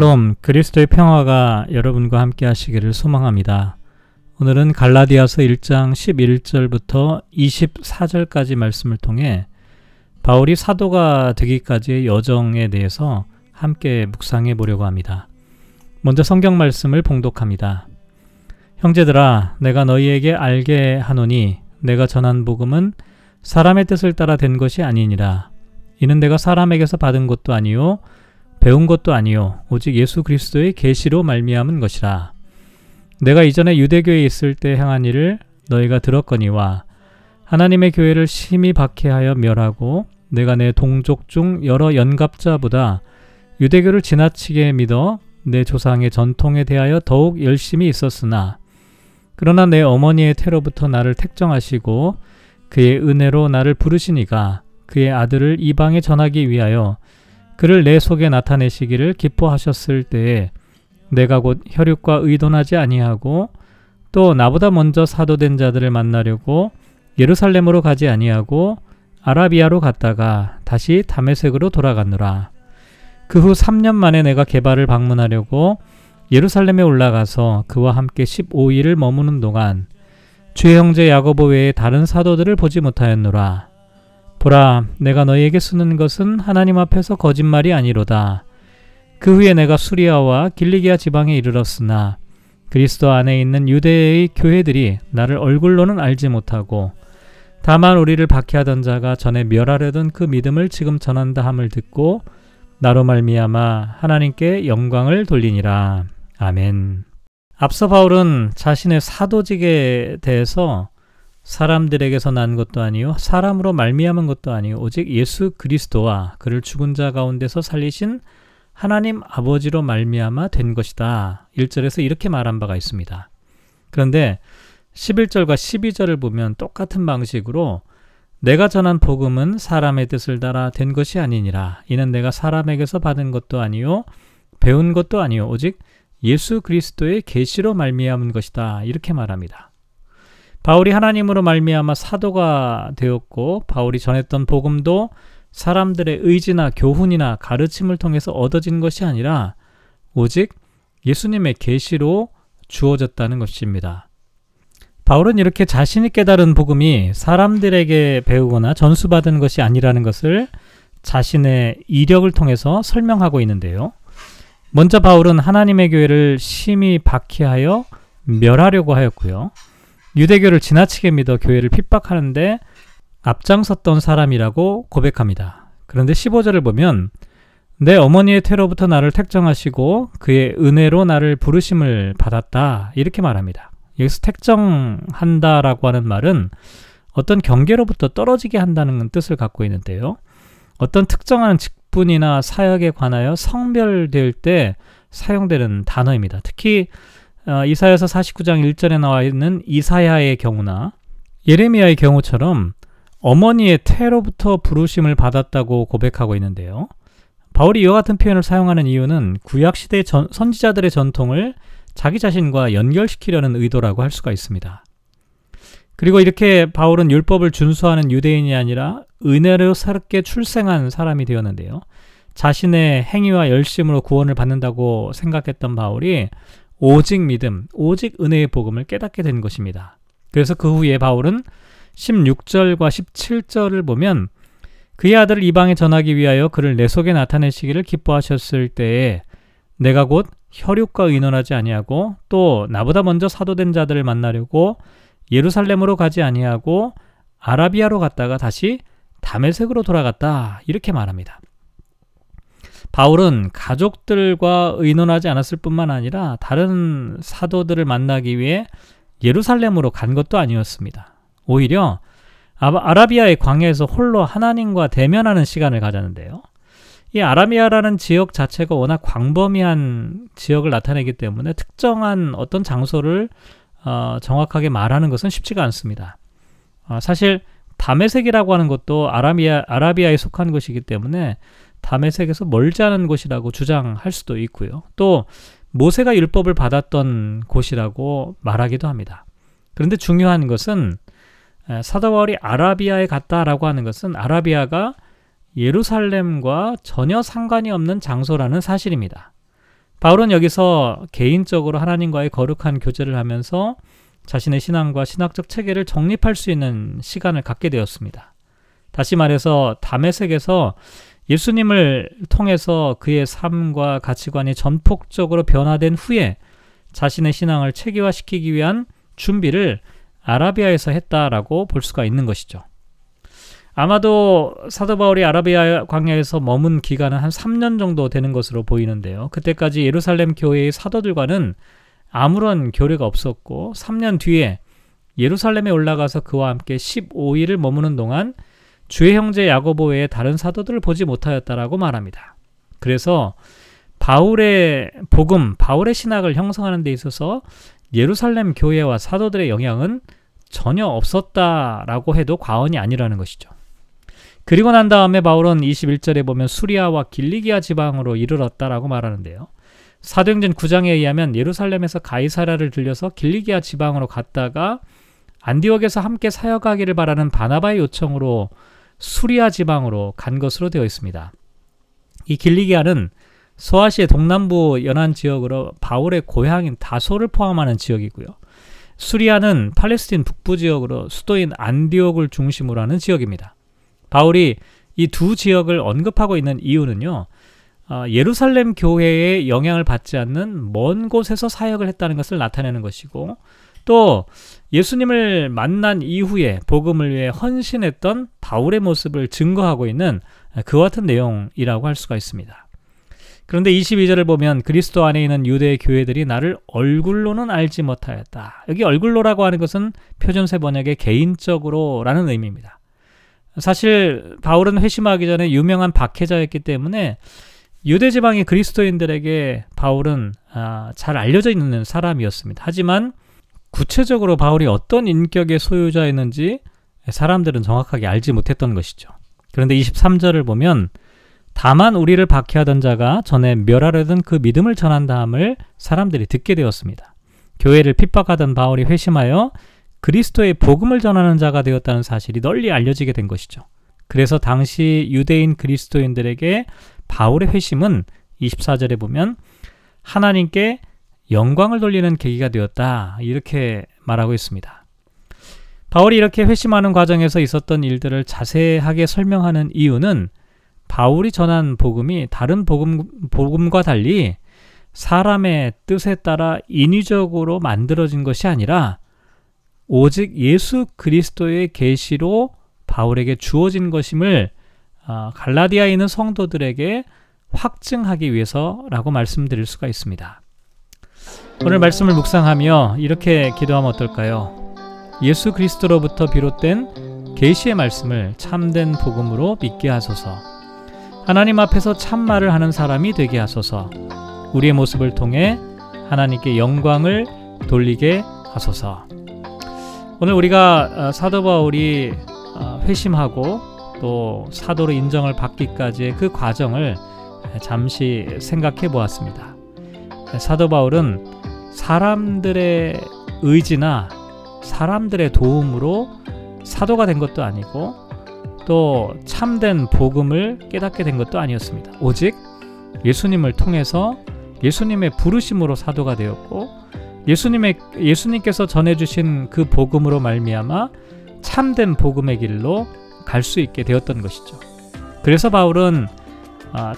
샬롬, 그리스도의 평화가 여러분과 함께 하시기를 소망합니다. 오늘은 갈라디아서 1장 11절부터 24절까지 말씀을 통해 바울이 사도가 되기까지의 여정에 대해서 함께 묵상해 보려고 합니다. 먼저 성경 말씀을 봉독합니다. 형제들아, 내가 너희에게 알게 하노니 내가 전한 복음은 사람의 뜻을 따라 된 것이 아니니라. 이는 내가 사람에게서 받은 것도 아니요 배운 것도 아니요 오직 예수 그리스도의 계시로 말미암은 것이라. 내가 이전에 유대교에 있을 때 행한 일을 너희가 들었거니와 하나님의 교회를 심히 박해하여 멸하고 내가 내 동족 중 여러 연갑자보다 유대교를 지나치게 믿어 내 조상의 전통에 대하여 더욱 열심히 있었으나 그러나 내 어머니의 태로부터 나를 택정하시고 그의 은혜로 나를 부르시니가 그의 아들을 이방에 전하기 위하여 그를 내 속에 나타내시기를 기뻐하셨을 때에 내가 곧 혈육과 의논하지 아니하고 또 나보다 먼저 사도된 자들을 만나려고 예루살렘으로 가지 아니하고 아라비아로 갔다가 다시 다메섹으로 돌아가노라. 그 후 3년 만에 내가 개발을 방문하려고 예루살렘에 올라가서 그와 함께 15일을 머무는 동안 주의 형제 야고보 외에 다른 사도들을 보지 못하였노라. 보라, 내가 너희에게 쓰는 것은 하나님 앞에서 거짓말이 아니로다. 그 후에 내가 수리아와 길리기아 지방에 이르렀으나 그리스도 안에 있는 유대의 교회들이 나를 얼굴로는 알지 못하고 다만 우리를 박해하던 자가 전에 멸하려던 그 믿음을 지금 전한다 함을 듣고 나로 말미암아 하나님께 영광을 돌리니라. 아멘. 앞서 바울은 자신의 사도직에 대해서 사람들에게서 난 것도 아니요 사람으로 말미암은 것도 아니요 오직 예수 그리스도와 그를 죽은 자 가운데서 살리신 하나님 아버지로 말미암아 된 것이다. 1절에서 이렇게 말한 바가 있습니다. 그런데 11절과 12절을 보면 똑같은 방식으로 내가 전한 복음은 사람의 뜻을 따라 된 것이 아니니라. 이는 내가 사람에게서 받은 것도 아니요 배운 것도 아니요 오직 예수 그리스도의 계시로 말미암은 것이다. 이렇게 말합니다. 바울이 하나님으로 말미암아 사도가 되었고 바울이 전했던 복음도 사람들의 의지나 교훈이나 가르침을 통해서 얻어진 것이 아니라 오직 예수님의 계시로 주어졌다는 것입니다. 바울은 이렇게 자신이 깨달은 복음이 사람들에게 배우거나 전수받은 것이 아니라는 것을 자신의 이력을 통해서 설명하고 있는데요. 먼저 바울은 하나님의 교회를 심히 박해하여 멸하려고 하였고요. 유대교를 지나치게 믿어 교회를 핍박하는데 앞장섰던 사람이라고 고백합니다. 그런데 15절을 보면 내 어머니의 태로부터 나를 택정하시고 그의 은혜로 나를 부르심을 받았다. 이렇게 말합니다. 여기서 택정한다 라고 하는 말은 어떤 경계로부터 떨어지게 한다는 뜻을 갖고 있는데요. 어떤 특정한 직분이나 사역에 관하여 성별될 때 사용되는 단어입니다. 특히 이사야서 49장 1절에 나와 있는 이사야의 경우나 예레미야의 경우처럼 어머니의 태로부터 부르심을 받았다고 고백하고 있는데요. 바울이 이와 같은 표현을 사용하는 이유는 구약시대 선지자들의 전통을 자기 자신과 연결시키려는 의도라고 할 수가 있습니다. 그리고 이렇게 바울은 율법을 준수하는 유대인이 아니라 은혜로 새롭게 출생한 사람이 되었는데요. 자신의 행위와 열심으로 구원을 받는다고 생각했던 바울이 오직 믿음, 오직 은혜의 복음을 깨닫게 된 것입니다. 그래서 그 후에 바울은 16절과 17절을 보면 그의 아들을 이방에 전하기 위하여 그를 내 속에 나타내시기를 기뻐하셨을 때에 내가 곧 혈육과 의논하지 아니하고 또 나보다 먼저 사도된 자들을 만나려고 예루살렘으로 가지 아니하고 아라비아로 갔다가 다시 다메섹으로 돌아갔다. 이렇게 말합니다. 바울은 가족들과 의논하지 않았을 뿐만 아니라 다른 사도들을 만나기 위해 예루살렘으로 간 것도 아니었습니다. 오히려 아라비아의 광야에서 홀로 하나님과 대면하는 시간을 가졌는데요. 이 아라비아라는 지역 자체가 워낙 광범위한 지역을 나타내기 때문에 특정한 어떤 장소를 정확하게 말하는 것은 쉽지가 않습니다. 사실 다메섹이라고 하는 것도 아라비아에 속한 것이기 때문에 다메섹에서 멀지 않은 곳이라고 주장할 수도 있고요. 또 모세가 율법을 받았던 곳이라고 말하기도 합니다. 그런데 중요한 것은 사도 바울이 아라비아에 갔다라고 하는 것은 아라비아가 예루살렘과 전혀 상관이 없는 장소라는 사실입니다. 바울은 여기서 개인적으로 하나님과의 거룩한 교제를 하면서 자신의 신앙과 신학적 체계를 정립할 수 있는 시간을 갖게 되었습니다. 다시 말해서 다메섹에서 예수님을 통해서 그의 삶과 가치관이 전폭적으로 변화된 후에 자신의 신앙을 체계화시키기 위한 준비를 아라비아에서 했다라고 볼 수가 있는 것이죠. 아마도 사도 바울이 아라비아 광야에서 머문 기간은 한 3년 정도 되는 것으로 보이는데요. 그때까지 예루살렘 교회의 사도들과는 아무런 교류가 없었고 3년 뒤에 예루살렘에 올라가서 그와 함께 15일을 머무는 동안 주의 형제 야고보 외에 다른 사도들을 보지 못하였다라고 말합니다. 그래서 바울의 복음, 바울의 신학을 형성하는 데 있어서 예루살렘 교회와 사도들의 영향은 전혀 없었다라고 해도 과언이 아니라는 것이죠. 그리고 난 다음에 바울은 21절에 보면 수리아와 길리기아 지방으로 이르렀다라고 말하는데요. 사도행전 9장에 의하면 예루살렘에서 가이사랴를 들려서 길리기아 지방으로 갔다가 안디옥에서 함께 사역하기를 바라는 바나바의 요청으로 수리아 지방으로 간 것으로 되어 있습니다. 이 길리기아는 소아시아 동남부 연안 지역으로 바울의 고향인 다소를 포함하는 지역이고요. 수리아는 팔레스틴 북부 지역으로 수도인 안디옥을 중심으로 하는 지역입니다. 바울이 이 두 지역을 언급하고 있는 이유는요. 예루살렘 교회의 영향을 받지 않는 먼 곳에서 사역을 했다는 것을 나타내는 것이고 또 예수님을 만난 이후에 복음을 위해 헌신했던 바울의 모습을 증거하고 있는 그와 같은 내용이라고 할 수가 있습니다. 그런데 22절을 보면 그리스도 안에 있는 유대의 교회들이 나를 얼굴로는 알지 못하였다. 여기 얼굴로라고 하는 것은 표준세 번역의 개인적으로라는 의미입니다. 사실 바울은 회심하기 전에 유명한 박해자였기 때문에 유대 지방의 그리스도인들에게 바울은 잘 알려져 있는 사람이었습니다. 하지만 구체적으로 바울이 어떤 인격의 소유자였는지 사람들은 정확하게 알지 못했던 것이죠. 그런데 23절을 보면 다만 우리를 박해하던 자가 전에 멸하려던 그 믿음을 전한 다음을 사람들이 듣게 되었습니다. 교회를 핍박하던 바울이 회심하여 그리스도의 복음을 전하는 자가 되었다는 사실이 널리 알려지게 된 것이죠. 그래서 당시 유대인 그리스도인들에게 바울의 회심은 24절에 보면 하나님께 영광을 돌리는 계기가 되었다 이렇게 말하고 있습니다. 바울이 이렇게 회심하는 과정에서 있었던 일들을 자세하게 설명하는 이유는 바울이 전한 복음이 다른 복음과 달리 사람의 뜻에 따라 인위적으로 만들어진 것이 아니라 오직 예수 그리스도의 계시로 바울에게 주어진 것임을 갈라디아에 있는 성도들에게 확증하기 위해서라고 말씀드릴 수가 있습니다. 오늘 말씀을 묵상하며 이렇게 기도하면 어떨까요? 예수 그리스도로부터 비롯된 계시의 말씀을 참된 복음으로 믿게 하소서. 하나님 앞에서 참말을 하는 사람이 되게 하소서. 우리의 모습을 통해 하나님께 영광을 돌리게 하소서. 오늘 우리가 사도 바울이 회심하고 또 사도로 인정을 받기까지의 그 과정을 잠시 생각해 보았습니다. 사도 바울은 사람들의 의지나 사람들의 도움으로 사도가 된 것도 아니고 또 참된 복음을 깨닫게 된 것도 아니었습니다. 오직 예수님을 통해서 예수님의 부르심으로 사도가 되었고 예수님께서 전해주신 그 복음으로 말미암아 참된 복음의 길로 갈 수 있게 되었던 것이죠. 그래서 바울은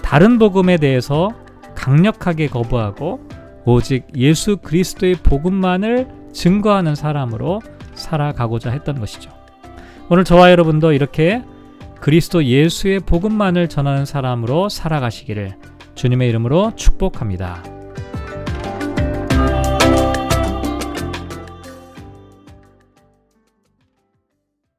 다른 복음에 대해서 강력하게 거부하고 오직 예수 그리스도의 복음만을 증거하는 사람으로 살아가고자 했던 것이죠. 오늘 저와 여러분도 이렇게 그리스도 예수의 복음만을 전하는 사람으로 살아가시기를 주님의 이름으로 축복합니다.